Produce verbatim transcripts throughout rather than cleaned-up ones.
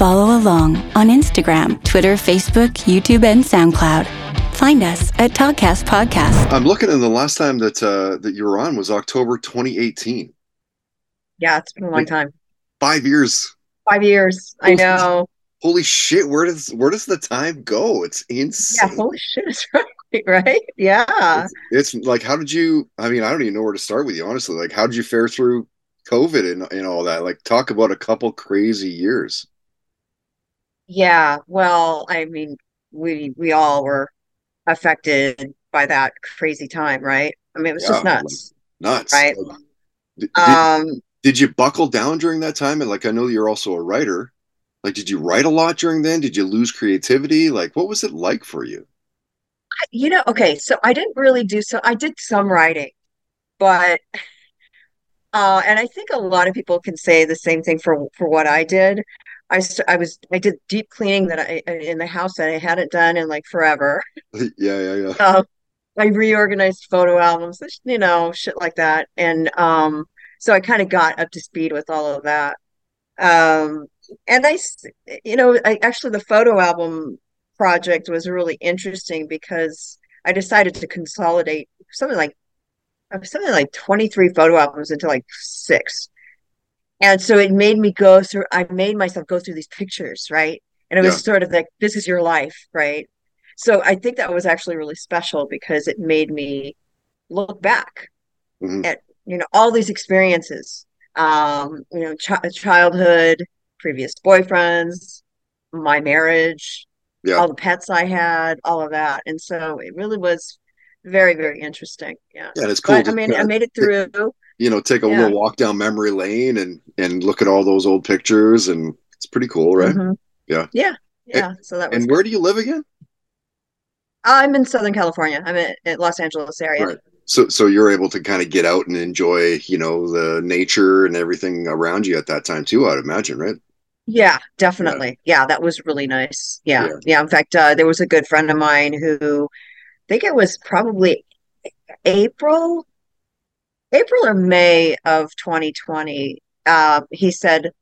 Follow along on Instagram, Twitter, Facebook, YouTube, and SoundCloud. Find us at Toddcast Podcast. I'm looking, and the last time that uh, that you were on was October twenty eighteen. Yeah, it's been a long like, time. Five years. Five years. I know. Holy shit! Where does where does the time go? It's insane. Yeah, holy shit! It's right, right? Yeah. It's, it's like, how did you? I mean, I don't even know where to start with you, honestly. Like, how did you fare through COVID and and all that? Like, talk about a couple crazy years. Yeah, well, I mean, we we all were affected by that crazy time, right? I mean, it was yeah, just nuts. Nuts, right? Like, did, um, did you buckle down during that time? And like, I know you're also a writer. Like, did you write a lot during then? Did you lose creativity? Like, what was it like for you? You know, okay, so I didn't really do so. I did some writing, but uh, and I think a lot of people can say the same thing for for what I did. I, st- I was I did deep cleaning that I in the house that I hadn't done in like forever. Yeah, yeah, yeah. Um, I reorganized photo albums, you know, shit like that, and um, so I kind of got up to speed with all of that. Um, and I, you know, I actually the photo album project was really interesting because I decided to consolidate something like something like twenty-three photo albums into like six. And so it made me go through, I made myself go through these pictures, right? And it was yeah. sort of like, this is your life, right? So I think that was actually really special because it made me look back mm-hmm. at, you know, all these experiences, um, you know, ch- childhood, previous boyfriends, my marriage, yeah. all the pets I had, all of that. And so it really was very, very interesting. Yeah, yeah it's cool. But, I mean, I made it through. You know, take a yeah. little walk down memory lane and, and look at all those old pictures, and it's pretty cool, right? Mm-hmm. Yeah, yeah, yeah. And, so that was. And good. Where do you live again? I'm in Southern California. I'm in, in Los Angeles area. Right. So, so you're able to kind of get out and enjoy, you know, the nature and everything around you at that time too, I'd imagine, right? Yeah, definitely. Yeah, yeah that was really nice. Yeah, yeah. yeah. In fact, uh, there was a good friend of mine who, I think it was probably April. April or May of twenty twenty, uh, he said,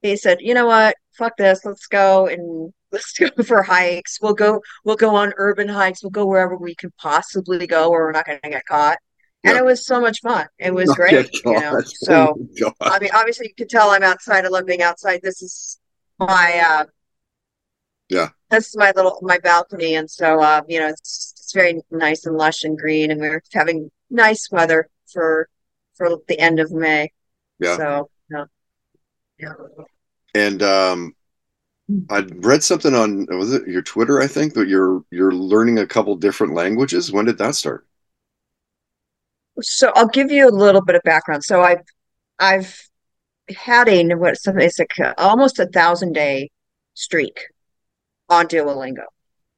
he said, you know what, fuck this, let's go and let's go for hikes. We'll go, we'll go on urban hikes. We'll go wherever we can possibly go where we're not going to get caught. And yeah. it was so much fun. It was not great. You know? So, oh I mean, obviously you can tell I'm outside. I love being outside. This is my, uh, yeah, this is my little, my balcony. And so, uh, you know, it's, it's very nice and lush and green, and we were having nice weather for for the end of May. Yeah. So, yeah. yeah. And um, I read something on, was it your Twitter, I think, that you're you're learning a couple different languages. When did that start? So I'll give you a little bit of background. So I've, I've had a, what, it's like almost a thousand day streak on Duolingo.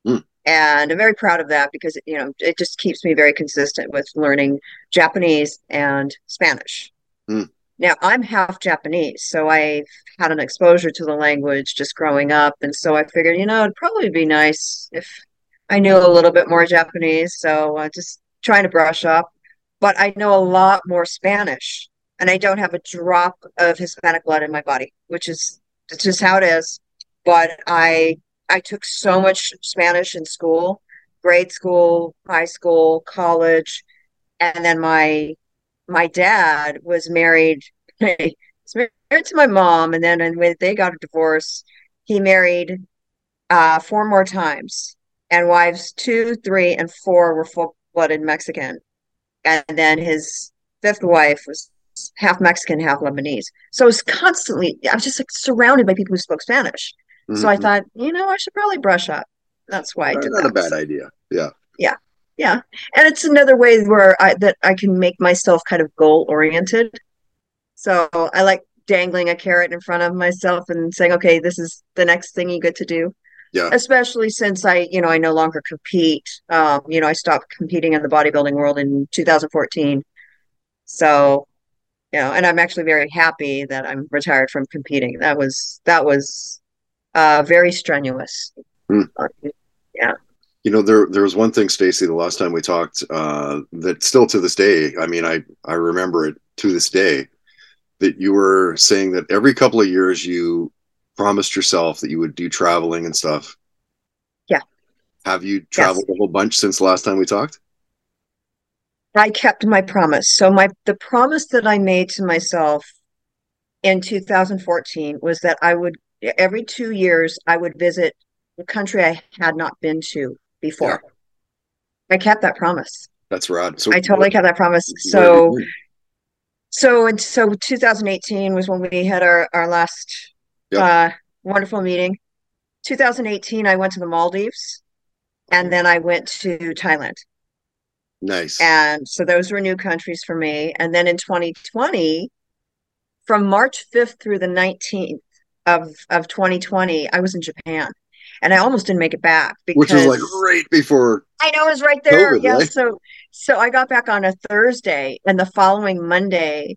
Mm. And I'm very proud of that because, you know, it just keeps me very consistent with learning Japanese and Spanish. Mm. Now, I'm half Japanese, so I've had an exposure to the language just growing up. And so I figured, you know, it'd probably be nice if I knew a little bit more Japanese. So I'm just trying to brush up. But I know a lot more Spanish, and I don't have a drop of Hispanic blood in my body, which is it's just how it is. But I... I took so much Spanish in school, grade school, high school, college. And then my my dad was married, he was married to my mom. And then and when they got a divorce, he married uh, four more times. And wives two, three, and four were full-blooded Mexican. And then his fifth wife was half Mexican, half Lebanese. So I was constantly, I was just like surrounded by people who spoke Spanish. So mm-hmm. I thought, you know, I should probably brush up. That's why I did not that. Not a bad idea. Yeah. Yeah. Yeah. And it's another way where I, that I can make myself kind of goal oriented. So I like dangling a carrot in front of myself and saying, okay, this is the next thing you get to do. Yeah. Especially since I, you know, I no longer compete. Um, you know, I stopped competing in the bodybuilding world in two thousand fourteen. So, you know, and I'm actually very happy that I'm retired from competing. That was, that was uh, very strenuous. Mm. Uh, yeah. You know, there, there was one thing, Stacey, the last time we talked, uh, that still to this day, I mean, I, I remember it to this day, that you were saying that every couple of years you promised yourself that you would do traveling and stuff. Yeah. Have you traveled yes. a whole bunch since last time we talked? I kept my promise. So my, the promise that I made to myself in two thousand fourteen was that I would, every two years, I would visit a country I had not been to before. Yeah. I kept that promise. That's rad. So I totally what, kept that promise. So, so, and so two thousand eighteen was when we had our, our last yep. uh, wonderful meeting. two thousand eighteen, I went to the Maldives, and then I went to Thailand. Nice. And so those were new countries for me. And then in twenty twenty, from March fifth through the nineteenth of, of twenty twenty, I was in Japan. And I almost didn't make it back because which was like right before I know it was right there. COVID, yeah. Right? So so I got back on a Thursday, and the following Monday,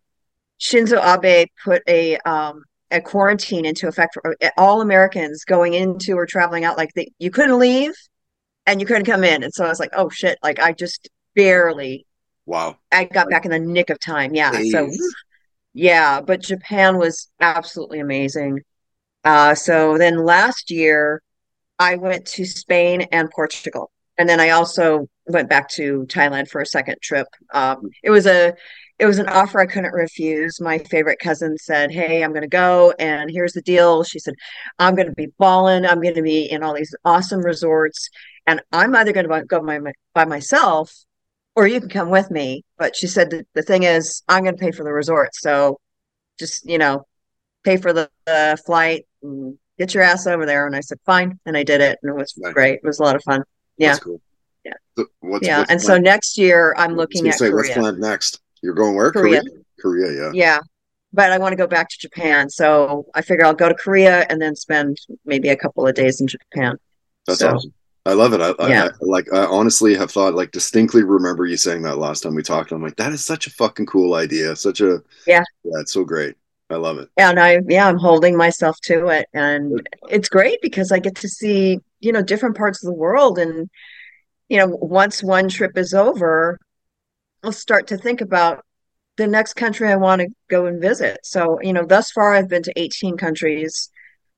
Shinzo Abe put a um a quarantine into effect for all Americans going into or traveling out. Like the, you couldn't leave and you couldn't come in. And so I was like, oh shit, like I just barely wow. I got back in the nick of time. Yeah. Jeez. So yeah, but Japan was absolutely amazing. Uh so then last year I went to Spain and Portugal, and then I also went back to Thailand for a second trip. Um, it was a, it was an offer I couldn't refuse. My favorite cousin said, "Hey, I'm going to go, and here's the deal." She said, "I'm going to be balling. I'm going to be in all these awesome resorts, and I'm either going to go by, my, by myself, or you can come with me." But she said, "The, the thing is, I'm going to pay for the resort, so just you know, pay for the, the flight." And, get your ass over there. And I said, fine. And I did it. And it was nice. Great. It was a lot of fun. Yeah. That's cool. Yeah. So what's, yeah. What's and planned? So next year I'm looking at say, Korea. What's planned next? You're going where? Korea. Korea. Korea. Yeah. Yeah. But I want to go back to Japan. So I figure I'll go to Korea and then spend maybe a couple of days in Japan. That's so, awesome. I love it. I, yeah. I, I like, I honestly have thought, like distinctly remember you saying that last time we talked. I'm like, that is such a fucking cool idea. Such a, yeah. Yeah. It's so great. I love it. And I, yeah, I'm holding myself to it. And it's great because I get to see, you know, different parts of the world. And, you know, once one trip is over, I'll start to think about the next country I want to go and visit. So, you know, thus far I've been to eighteen countries.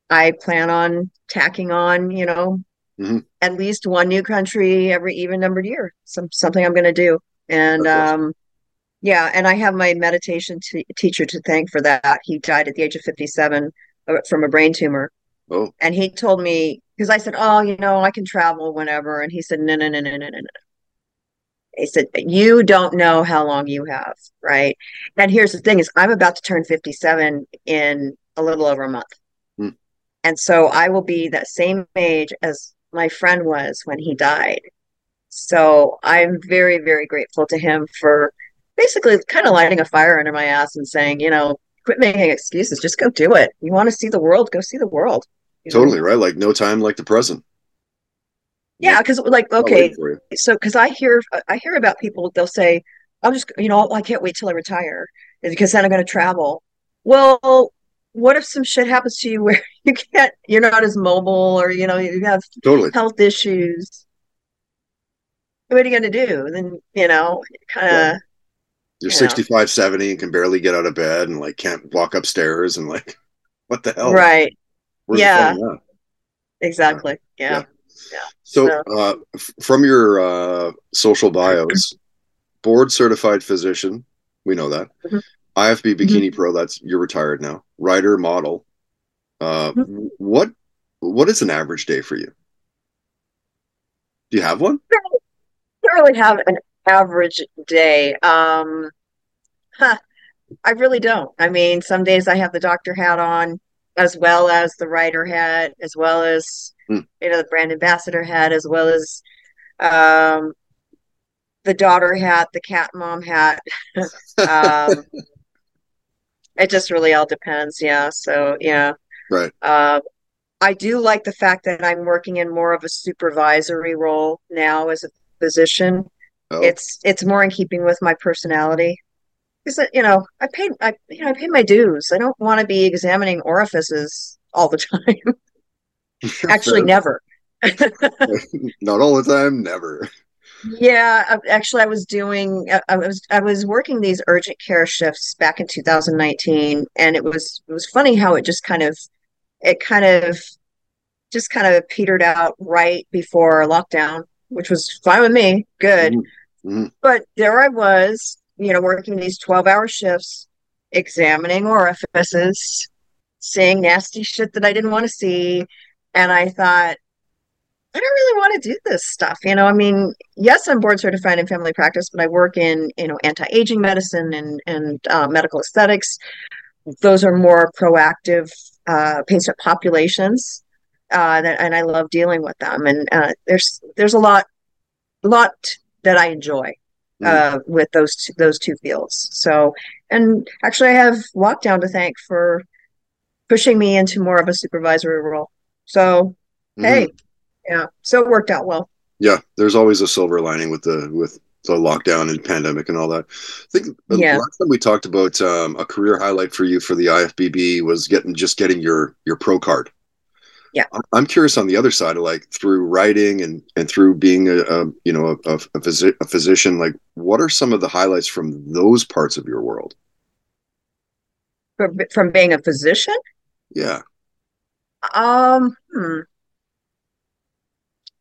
I plan on tacking on, you know, mm-hmm. at least one new country every even numbered year. Some, something I'm going to do. And, That's um, awesome. Yeah, and I have my meditation t- teacher to thank for that. He died at the age of fifty-seven from a brain tumor. Oh. And he told me, because I said, oh, you know, I can travel whenever. And he said, no, no, no, no, no, no, no. He said, you don't know how long you have, right? And here's the thing is I'm about to turn fifty-seven in a little over a month. Hmm. And so I will be that same age as my friend was when he died. So I'm very, very grateful to him for basically kind of lighting a fire under my ass and saying, you know, quit making excuses, just go do it. You want to see the world, go see the world. You totally know? Right. Like no time like the present. Yeah. Cause like, okay. So, cause I hear, I hear about people, they'll say, I'm just, you know, I can't wait till I retire because then I'm going to travel. Well, what if some shit happens to you where you can't, you're not as mobile or, you know, you have totally. Health issues. What are you going to do? And then, you know, kind of, yeah. You're yeah. sixty-five, seventy and can barely get out of bed and like can't walk upstairs and like, what the hell? Right. Where's yeah. Exactly. Yeah. Yeah. Yeah. So, so. Uh, f- from your uh, social bios, board certified physician, we know that. Mm-hmm. I F B Bikini mm-hmm. Pro, that's you're retired now. Writer, model. Uh, mm-hmm. What What is an average day for you? Do you have one? I don't really have an average day. Um, huh, I really don't. I mean, some days I have the doctor hat on as well as the writer hat, as well as, mm. you know, the brand ambassador hat, as well as um, the daughter hat, the cat mom hat. um, it just really all depends. Yeah. So, yeah. Right. Uh, I do like the fact that I'm working in more of a supervisory role now as a physician. Oh. It's it's more in keeping with my personality. Because you know, I pay I you know I pay my dues. I don't want to be examining orifices all the time. Actually, never. Not all the time, never. Yeah, actually, I was doing. I was I was working these urgent care shifts back in two thousand nineteen, and it was it was funny how it just kind of it kind of just kind of petered out right before lockdown, which was fine with me, good. Mm-hmm. But there I was, you know, working these twelve-hour shifts, examining orifices, seeing nasty shit that I didn't want to see, and I thought, I don't really want to do this stuff. You know, I mean, yes, I'm board certified in family practice, but I work in, you know, anti-aging medicine and, and uh, medical aesthetics. Those are more proactive uh, patient populations. Uh, that, and I love dealing with them. And uh, there's, there's a lot, lot that I enjoy uh, mm. with those, two, those two fields. So, and actually I have lockdown to thank for pushing me into more of a supervisory role. So, mm. hey, yeah, so it worked out well. Yeah, there's always a silver lining with the with the lockdown and pandemic and all that. I think the yeah. last time we talked about um, a career highlight for you for the I F B B was getting just getting your your pro card. Yeah, I'm curious on the other side of like through writing and, and through being a, a you know a, a, a, phys- a physician. Like, what are some of the highlights from those parts of your world? From, from being a physician? Yeah. Um. Hmm.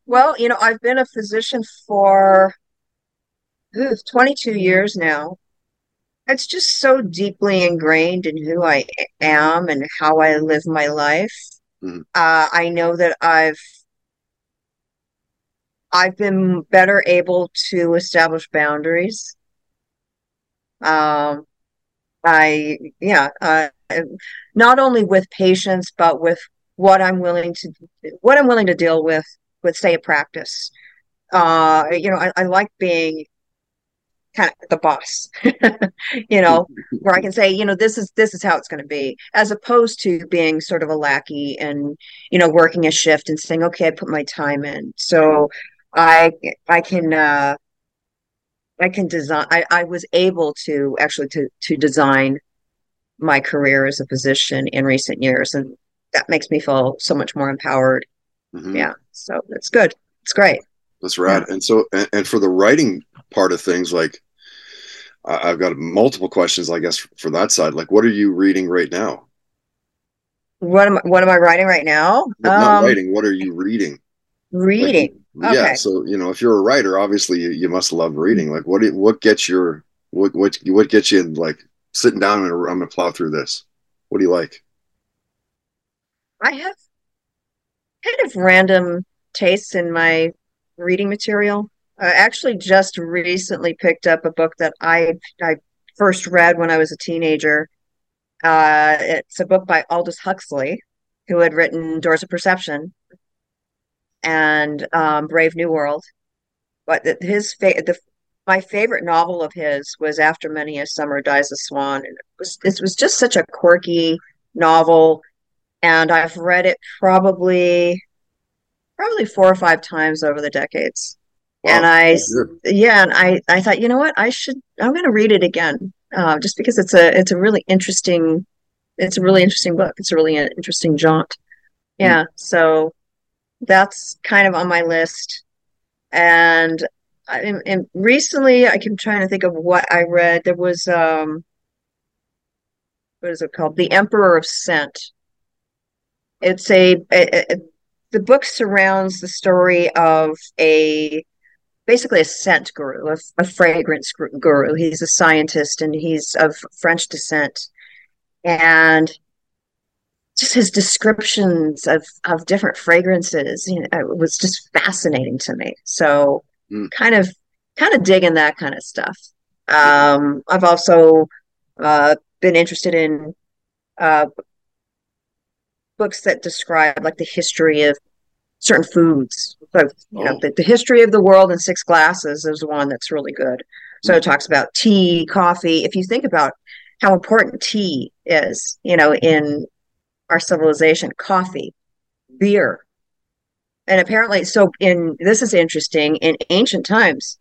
Well, you know, I've been a physician for ooh, twenty-two years now. It's just so deeply ingrained in who I am and how I live my life. Mm-hmm. Uh, I know that I've I've been better able to establish boundaries. Um, I yeah, uh, not only with patients, but with what I'm willing to what I'm willing to deal with. With stay at practice, uh, you know, I, I like being kind of the boss, you know, where I can say, you know, this is this is how it's going to be, as opposed to being sort of a lackey and you know working a shift and saying, okay, I put my time in, so I I can uh, I can design. I, I was able to actually to to design my career as a physician in recent years, and that makes me feel so much more empowered. Mm-hmm. Yeah, so that's good. It's great. That's rad. Yeah. And so, and, and for the writing part of things, like I, I've got multiple questions, I guess, for that side. Like, what are you reading right now? What am I, What am I writing right now? Um, not writing. What are you reading? Reading. Like, okay. Yeah. So you know, if you're a writer, obviously you, you must love reading. Like, what what gets your what what what gets you in, like sitting down and I'm gonna plow through this? What do you like? I have. Kind of random tastes in my reading material. I actually just recently picked up a book that I I first read when I was a teenager. Uh, it's a book by Aldous Huxley, who had written Doors of Perception and um, Brave New World. But his fa- the my favorite novel of his was After Many a Summer Dies a Swan, and it was it was just such a quirky novel. And I've read it probably, probably four or five times over the decades. Wow. And I, yeah, and I, I thought, you know what, I should, I'm going to read it again, uh, just because it's a, it's a really interesting, it's a really interesting book. It's a really interesting jaunt. Yeah. Mm-hmm. So that's kind of on my list. And, I, and recently, I can try to think of what I read. There was, um, what is it called? The Emperor of Scent. It's a, a, a the book surrounds the story of a basically a scent guru, a, a fragrance guru. He's a scientist and he's of French descent, and just his descriptions of, of different fragrances, you know, it was just fascinating to me. So mm. kind of kind of digging that kind of stuff. Um, I've also uh, been interested in. Uh, books that describe like the history of certain foods, like you oh. know the, the history of the world in six glasses is one that's really good. So mm-hmm. it talks about tea, coffee. If you think about how important tea is, you know, in our civilization, coffee beer. And apparently, so in, this is interesting, in ancient times,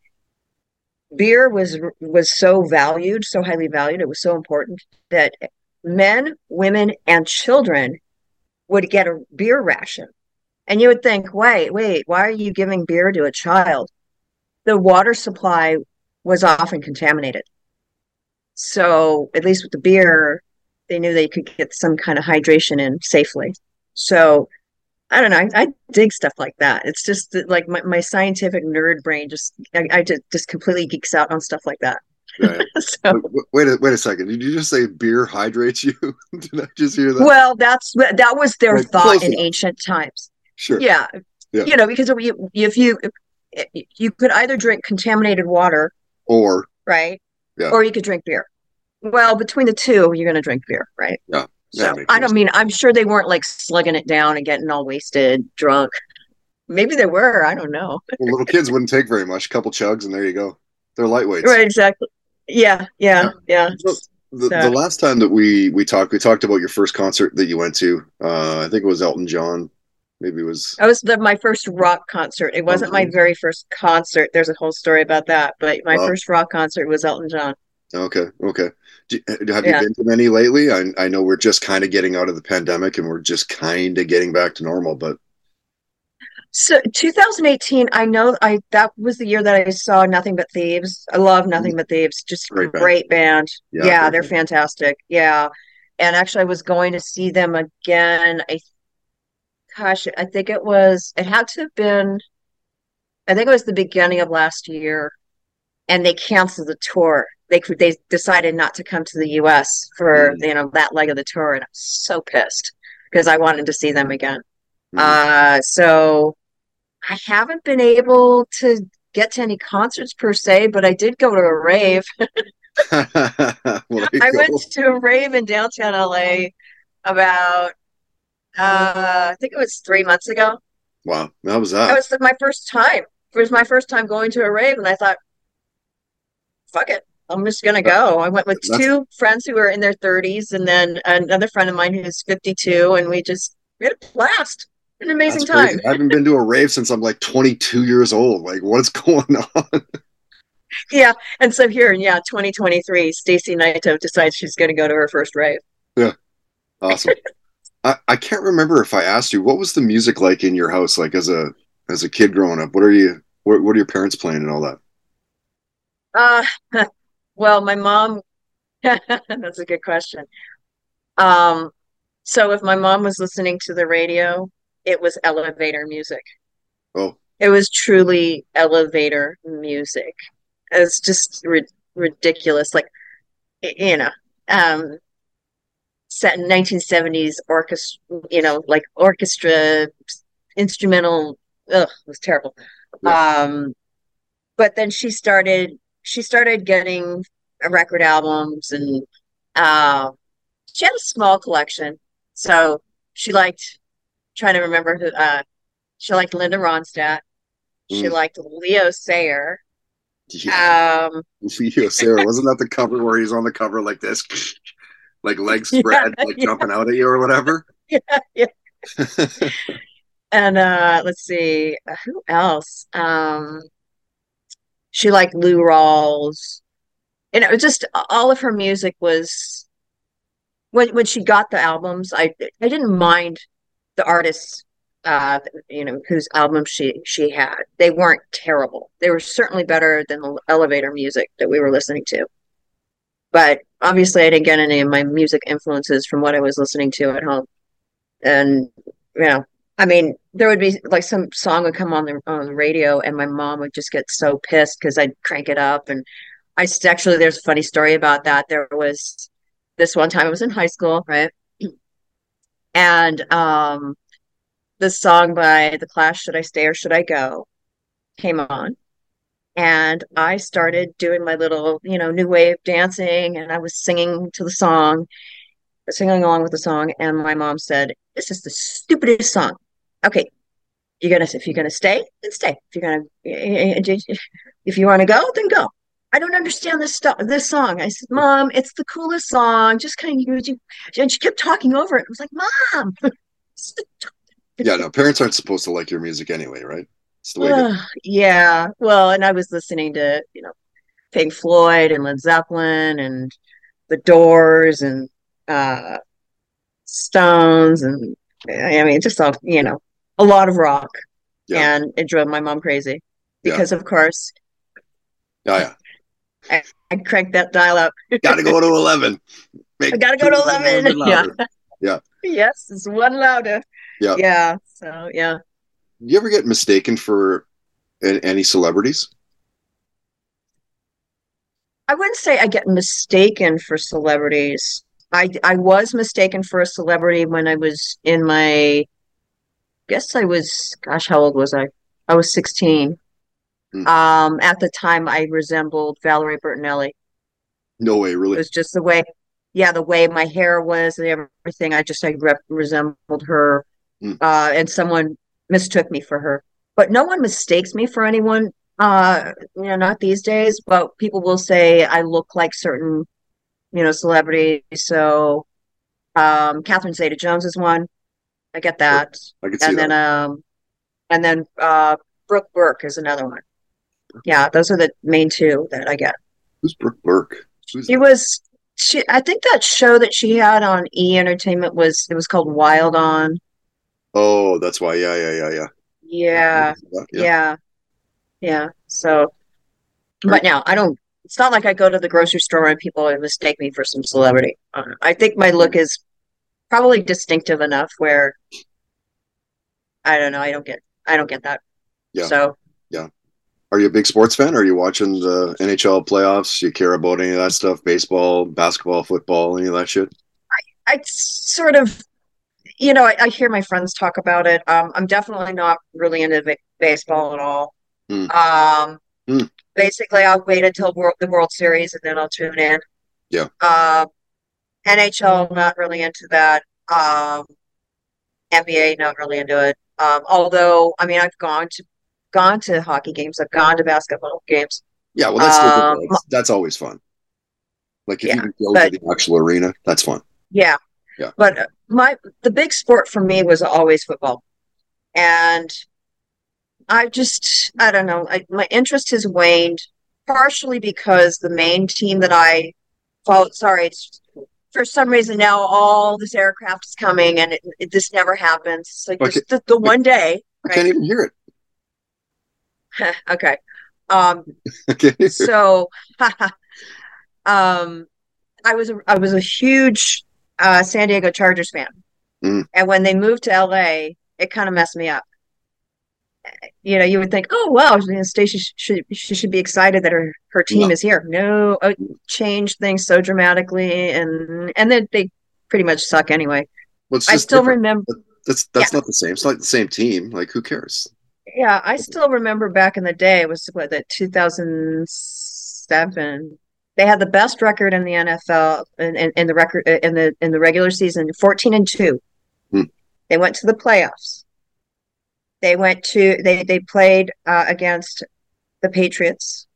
beer was was so valued, so highly valued, it was so important that men, women, and children would get a beer ration. And you would think, wait, wait, why are you giving beer to a child? The water supply was often contaminated. So at least with the beer, they knew they could get some kind of hydration in safely. So I don't know. I, I dig stuff like that. It's just like my, my scientific nerd brain just I, I just, just completely geeks out on stuff like that. Right. so, wait, wait, a, wait a second. Did you just say beer hydrates you? Did I just hear that? Well, that's that was their like, thought in ancient times. Sure. Yeah. yeah. You know, because if you, if you you could either drink contaminated water or right, yeah. or you could drink beer. Well, between the two, you're going to drink beer, right? Yeah. So I don't mean, I'm sure they weren't like slugging it down and getting all wasted, drunk. Maybe they were. I don't know. Well, little kids wouldn't take very much. A couple chugs and there you go. They're lightweights. Right, exactly. Yeah, yeah, yeah. yeah. So the, so. the last time that we, we talked, we talked about your first concert that you went to. Uh, I think it was Elton John. Maybe it was. It was the, my first rock concert. It wasn't Elton. My very first concert. There's a whole story about that. But my wow. first rock concert was Elton John. Okay. Okay. Do, have yeah. you been to many lately? I I know we're just kind of getting out of the pandemic and we're just kind of getting back to normal, but. So two thousand eighteen, I know I, that was the year that I saw Nothing But Thieves. I love Nothing But Thieves. Just great band. Great band. Yeah. yeah they're band. fantastic. Yeah. And actually I was going to see them again. I, gosh, I think it was, it had to have been, I think it was the beginning of last year and they canceled the tour. They they decided not to come to the U S for mm. you know that leg of the tour, and I'm so pissed because I wanted to see them again. Mm. Uh, so I haven't been able to get to any concerts per se, but I did go to a rave. well, I go. went to a rave in downtown L A about uh, I think it was three months ago. Wow, that was that. That was my first time. It was my first time going to a rave, and I thought, fuck it. I'm just going to go. I went with two friends who were in their thirties and then another friend of mine who's fifty-two. And we just we had a blast. An amazing time. I haven't been to a rave since I'm like twenty-two years old. Like, what's going on? Yeah. And so here, yeah, twenty twenty-three, Stacey Naito decides she's going to go to her first rave. Yeah. Awesome. I, I can't remember if I asked you, what was the music like in your house? Like as a, as a kid growing up, what are you, what, what are your parents playing and all that? Uh, Well, my mom, that's a good question. Um, so if my mom was listening to the radio, it was elevator music. Oh, it was truly elevator music. It's just ri- ridiculous. Like, you know, um, set in nineteen seventies orchestra, you know, like orchestra instrumental. Ugh, it was terrible. Yeah. Um, but then she started She started getting record albums and uh, she had a small collection. So she liked, trying to remember who, uh, she liked Linda Ronstadt. She mm. liked Leo Sayer. Yeah. Um, Leo Sayer, wasn't that the cover where he's on the cover like this? Like legs spread, yeah, like yeah. jumping out at you or whatever? Yeah, yeah. And uh, let's see, who else? Um She liked Lou Rawls, and it was just all of her music was. When when she got the albums, I I didn't mind the artists, uh, you know, whose albums she she had. They weren't terrible. They were certainly better than the elevator music that we were listening to. But obviously, I didn't get any of my music influences from what I was listening to at home, and you know. I mean, there would be like some song would come on the on the radio, and my mom would just get so pissed because I'd crank it up. And I actually, there's a funny story about that. There was this one time I was in high school, right? And um, the song by The Clash, "Should I Stay or Should I Go," came on, and I started doing my little, you know, new wave dancing, and I was singing to the song, singing along with the song. And my mom said, "This is the stupidest song. Okay, you're gonna if you're gonna stay, then stay. If you're gonna if you want to go, then go. I don't understand this stuff. This song." I said, "Mom, it's the coolest song. Just kind of you." And she kept talking over it. I was like, "Mom, Yeah, no, parents aren't supposed to like your music anyway, right? It's the way uh, it yeah, well, and I was listening to, you know, Pink Floyd and Led Zeppelin and The Doors and uh, Stones and, I mean, just all, you know, a lot of rock. Yeah. And it drove my mom crazy because, yeah. of course, oh, yeah. I, I cranked that dial up. Gotta go to eleven. Make I gotta go to eleven. Yeah. Yeah. Yes, it's one louder. Yeah. Yeah. So yeah. You ever get mistaken for any celebrities? I wouldn't say I get mistaken for celebrities. I I was mistaken for a celebrity when I was in my. I guess I was. Gosh, how old was I? I was sixteen. Mm. Um, at the time, I resembled Valerie Bertinelli. No way, really? It was just the way. Yeah, the way my hair was and everything, I just I rep- resembled her, mm. uh, and someone mistook me for her. But no one mistakes me for anyone, uh, you know, not these days. But people will say I look like certain, you know, celebrities. So um, Catherine Zeta-Jones is one. I get that. I can see and that. Then, um, and then uh, Brooke Burke is another one. Brooke. Yeah, those are the main two that I get. Who's Brooke Burke? Who's she that? was... She, I think that show that she had on E! Entertainment was, it was called Wild On. Oh, that's why. Yeah, yeah, yeah, yeah. Yeah, yeah, yeah. yeah. So, but now I don't, it's not like I go to the grocery store and people mistake me for some celebrity. I think my look is probably distinctive enough where, I don't know, I don't get, I don't get that. Yeah. So. Yeah. Are you a big sports fan? Are you watching the N H L playoffs? Do you care about any of that stuff? Baseball, basketball, football, any of that shit? I, I sort of, you know, I, I hear my friends talk about it. Um, I'm definitely not really into v- baseball at all. Mm. Um, mm. Basically, I'll wait until world, the World Series and then I'll tune in. Yeah. Uh, N H L, not really into that. Um, N B A, not really into it. Um, although, I mean, I've gone to gone to hockey games. I've gone to basketball games. Yeah, well, that's um, that's, that's always fun. Like if yeah, you can go but, to the actual arena, that's fun. Yeah, yeah. But my the big sport for me was always football, and I just I don't know. I, my interest has waned partially because the main team that I followed. Sorry, it's, for some reason now all this aircraft is coming, and it, it, this never happens. It's like okay. just the, the one day I right? can't even hear it. okay. Um, okay. So, um, I was, a, I was a huge, uh, San Diego Chargers fan. Mm. And when they moved to L A, it kind of messed me up. You know, you would think, oh, wow, Stacey should, she should be excited that her, her team no. is here. No, it changed things so dramatically. And, and then they pretty much suck anyway. Well, I still different. remember. That's, that's yeah. not the same. It's not the same team. Like who cares? Yeah, I still remember back in the day, it was what, that two thousand seven. They had the best record in the N F L in, in, in the record in the in the regular season, fourteen and two. Hmm. They went to the playoffs. They went to they they played uh, against the Patriots.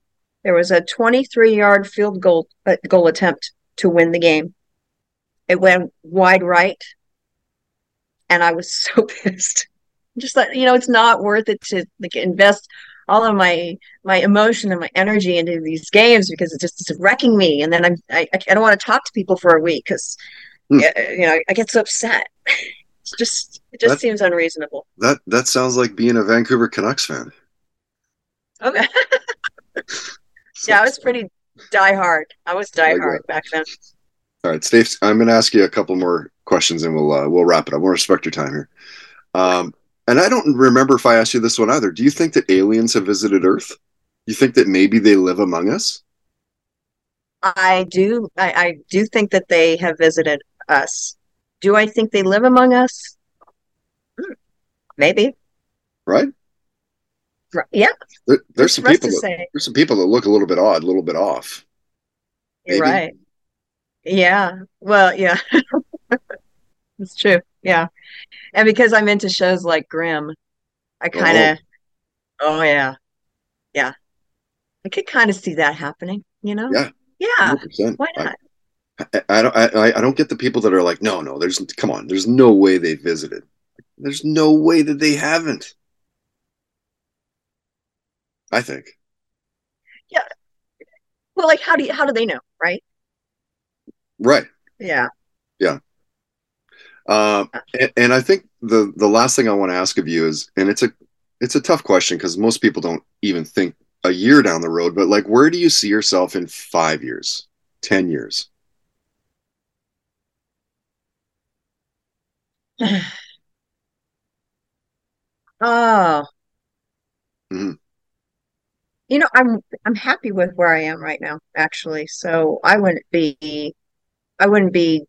There was a twenty-three yard field goal uh, goal attempt to win the game. It went wide right, and I was so pissed. Just like, you know, it's not worth it to like invest all of my my emotion and my energy into these games because it's just it's wrecking me. And then I'm I, I don't want to talk to people for a week because mm. you know I get so upset. It's just it just that, seems unreasonable. That that sounds like being a Vancouver Canucks fan. Okay. yeah, I was pretty diehard. I was diehard back then. All right, Stacey, I'm going to ask you a couple more questions and we'll uh, we'll wrap it up. We'll respect your time here. Um, And I don't remember if I asked you this one either. Do you think that aliens have visited Earth? You think that maybe they live among us? I do. I, I do think that they have visited us. Do I think they live among us? Maybe. Right? right. Yeah. There, there's some people. That, there's some people that look a little bit odd, a little bit off. Maybe. Right. Yeah. Well, yeah. It's true. Yeah. And because I'm into shows like Grimm, I kind of, oh. oh yeah. Yeah. I could kind of see that happening, you know? Yeah. Yeah. one hundred percent. Why not? I, I, I don't, I, I don't get the people that are like, no, no, there's, come on. There's no way they visited. There's no way that they haven't. I think. Yeah. Well, like, how do you, how do they know, right? Right. Yeah. Yeah. Uh, and, and I think the the last thing I want to ask of you is, and it's a it's a tough question because most people don't even think a year down the road, but like, where do you see yourself in five years, ten years? Oh. Mm-hmm. You know, I'm I'm happy with where I am right now, actually. So I wouldn't be I wouldn't be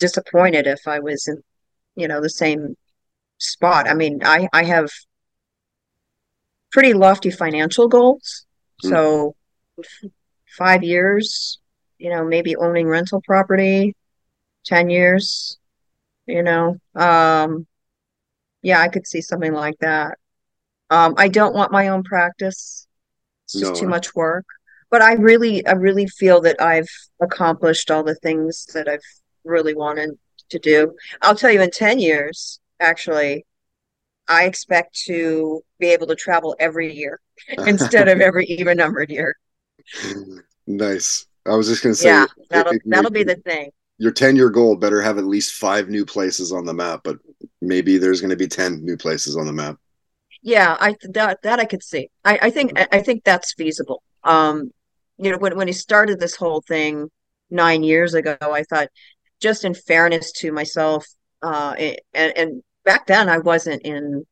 disappointed if I was in, you know, the same spot. I mean, I, I have pretty lofty financial goals. Mm-hmm. So f- five years, you know, maybe owning rental property, ten years, you know. Um, yeah, I could see something like that. Um, I don't want my own practice. It's just no. too much work, but I really, I really feel that I've accomplished all the things that I've really wanted to do. I'll tell you, in ten years, actually, I expect to be able to travel every year instead of every even numbered year. Nice. I was just going to say, yeah, that'll, it, it, that'll be the thing. Your ten year goal better have at least five new places on the map, but maybe there's going to be ten new places on the map. Yeah, I that that I could see. I, I think I think that's feasible. Um, you know, when when he started this whole thing nine years ago, I thought, just in fairness to myself, uh, and, and back then I wasn't in,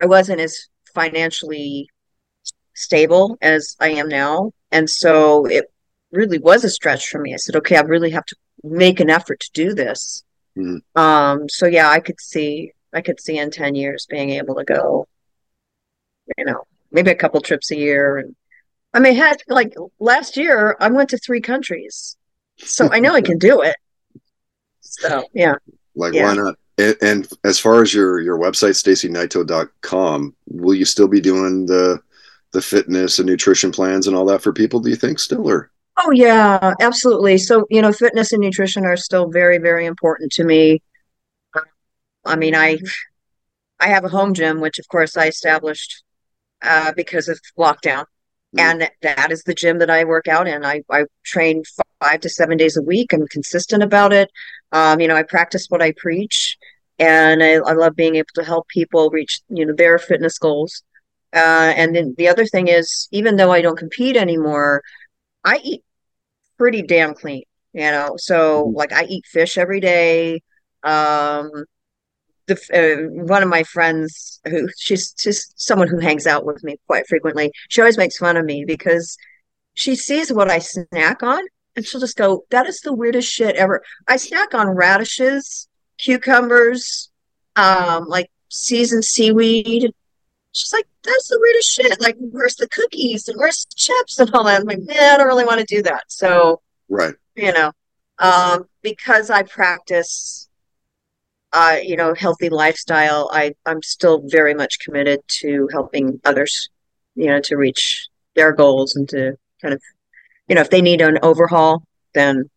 I wasn't as financially stable as I am now, and so it really was a stretch for me. I said, okay, I really have to make an effort to do this. Mm-hmm. Um, so yeah, I could see I could see in ten years being able to go, you know, maybe a couple trips a year. And I mean, had like last year, I went to three countries, so I know I can do it. So yeah, like yeah. why not? And, and as far as your your website, stacy naito dot com, will you still be doing the the fitness and nutrition plans and all that for people? Do you think still or? Oh yeah, absolutely. So you know, fitness and nutrition are still very, very important to me. I mean, I I have a home gym, which of course I established Uh, because of lockdown. Mm. And that is the gym that I work out in. I, I train five to seven days a week. I'm consistent about it. Um, you know, I practice what I preach, and I, I love being able to help people reach, you know, their fitness goals. Uh, and then the other thing is, even though I don't compete anymore, I eat pretty damn clean, you know? So mm. like I eat fish every day. Um, The, uh, one of my friends, who she's just someone who hangs out with me quite frequently, she always makes fun of me because she sees what I snack on, and she'll just go, "That is the weirdest shit ever." I snack on radishes, cucumbers, um, like seasoned seaweed. She's like, "That's the weirdest shit. Like, where's the cookies and where's the chips and all that?" I'm like, "Man, I don't really want to do that." So, right, you know, um, because I practice, Uh, you know, healthy lifestyle, I, I'm still very much committed to helping others, you know, to reach their goals and to kind of, you know, if they need an overhaul, then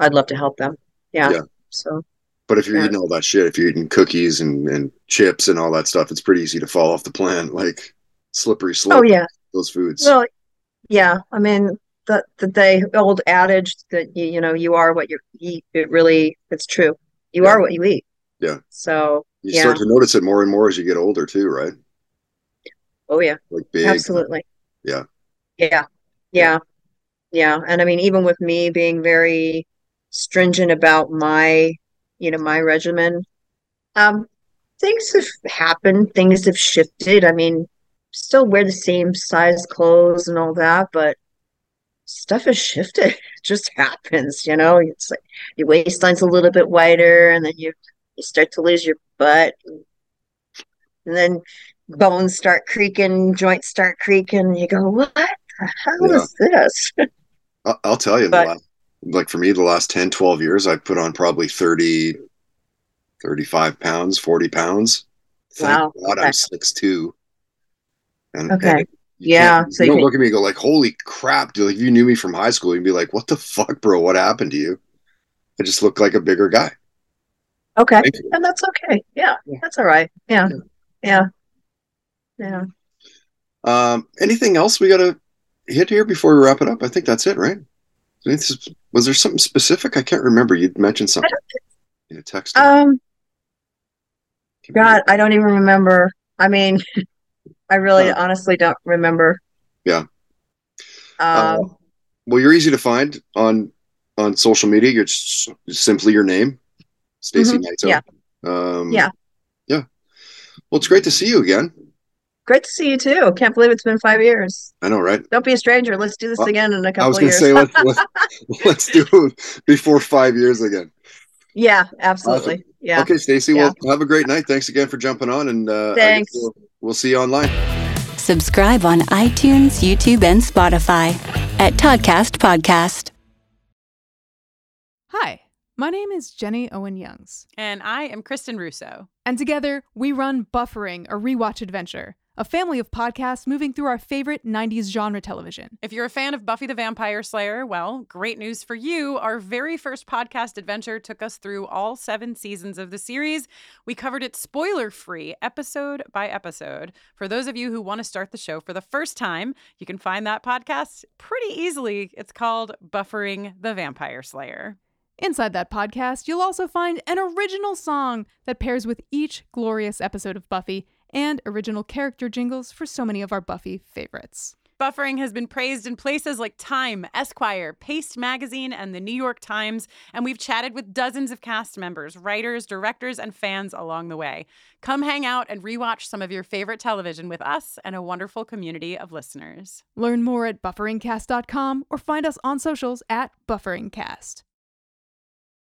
I'd love to help them. Yeah. yeah. So, but if you're yeah. eating all that shit, if you're eating cookies and, and chips and all that stuff, it's pretty easy to fall off the plan, like slippery slope. Oh, yeah. Those foods. Well, yeah. I mean, the, the, the old adage that, you, you know, you are what you eat, it really, it's true. You yeah. are what you eat. Yeah. So you yeah. start to notice it more and more as you get older too, right? Oh yeah. Like big. Absolutely. Yeah. Yeah. Yeah. Yeah. And I mean, even with me being very stringent about my, you know, my regimen, um, things have happened, things have shifted. I mean, still wear the same size clothes and all that, but stuff has shifted. It just happens, you know. It's like your waistline's a little bit wider, and then you You start to lose your butt, and then bones start creaking, joints start creaking, and you go, what the hell yeah. is this? I'll tell you, but, the last, like for me, the last ten, twelve years, I've put on probably thirty, thirty-five pounds, forty pounds. Thank wow. God okay. I'm six two. And, okay. And yeah. So you don't look at me and go like, holy crap, dude, like, you knew me from high school. You'd be like, what the fuck, bro? What happened to you? I just look like a bigger guy. Okay. And that's okay. Yeah, yeah. That's all right. Yeah. Yeah. Yeah. Um, anything else we got to hit here before we wrap it up? I think that's it, right? Was there something specific? I can't remember. You'd mentioned something in a text. Um, God, I don't even remember. I mean, I really uh, honestly don't remember. Yeah. Um, uh, well, you're easy to find on on social media. You're just simply your name, Stacey mm-hmm, Naito. Yeah. Um, yeah. Yeah. Well, it's great to see you again. Great to see you too. Can't believe it's been five years. I know, right? Don't be a stranger. Let's do this well, again in a couple of years. I was going to say, let's, let's, let's do it before five years again. Yeah, absolutely. Awesome. Yeah. Okay, Stacey, yeah. Well, have a great night. Thanks again for jumping on. And uh, thanks. We'll, we'll see you online. Subscribe on iTunes, YouTube, and Spotify at Toddcast Podcast. Hi, my name is Jenny Owen Youngs. And I am Kristen Russo. And together, we run Buffering, a rewatch adventure. A family of podcasts moving through our favorite nineties genre television. If you're a fan of Buffy the Vampire Slayer, well, great news for you. Our very first podcast adventure took us through all seven seasons of the series. We covered it spoiler-free, episode by episode. For those of you who want to start the show for the first time, you can find that podcast pretty easily. It's called Buffering the Vampire Slayer. Inside that podcast, you'll also find an original song that pairs with each glorious episode of Buffy, and original character jingles for so many of our Buffy favorites. Buffering has been praised in places like Time, Esquire, Paste Magazine, and the New York Times, and we've chatted with dozens of cast members, writers, directors, and fans along the way. Come hang out and rewatch some of your favorite television with us and a wonderful community of listeners. Learn more at buffering cast dot com or find us on socials at BufferingCast.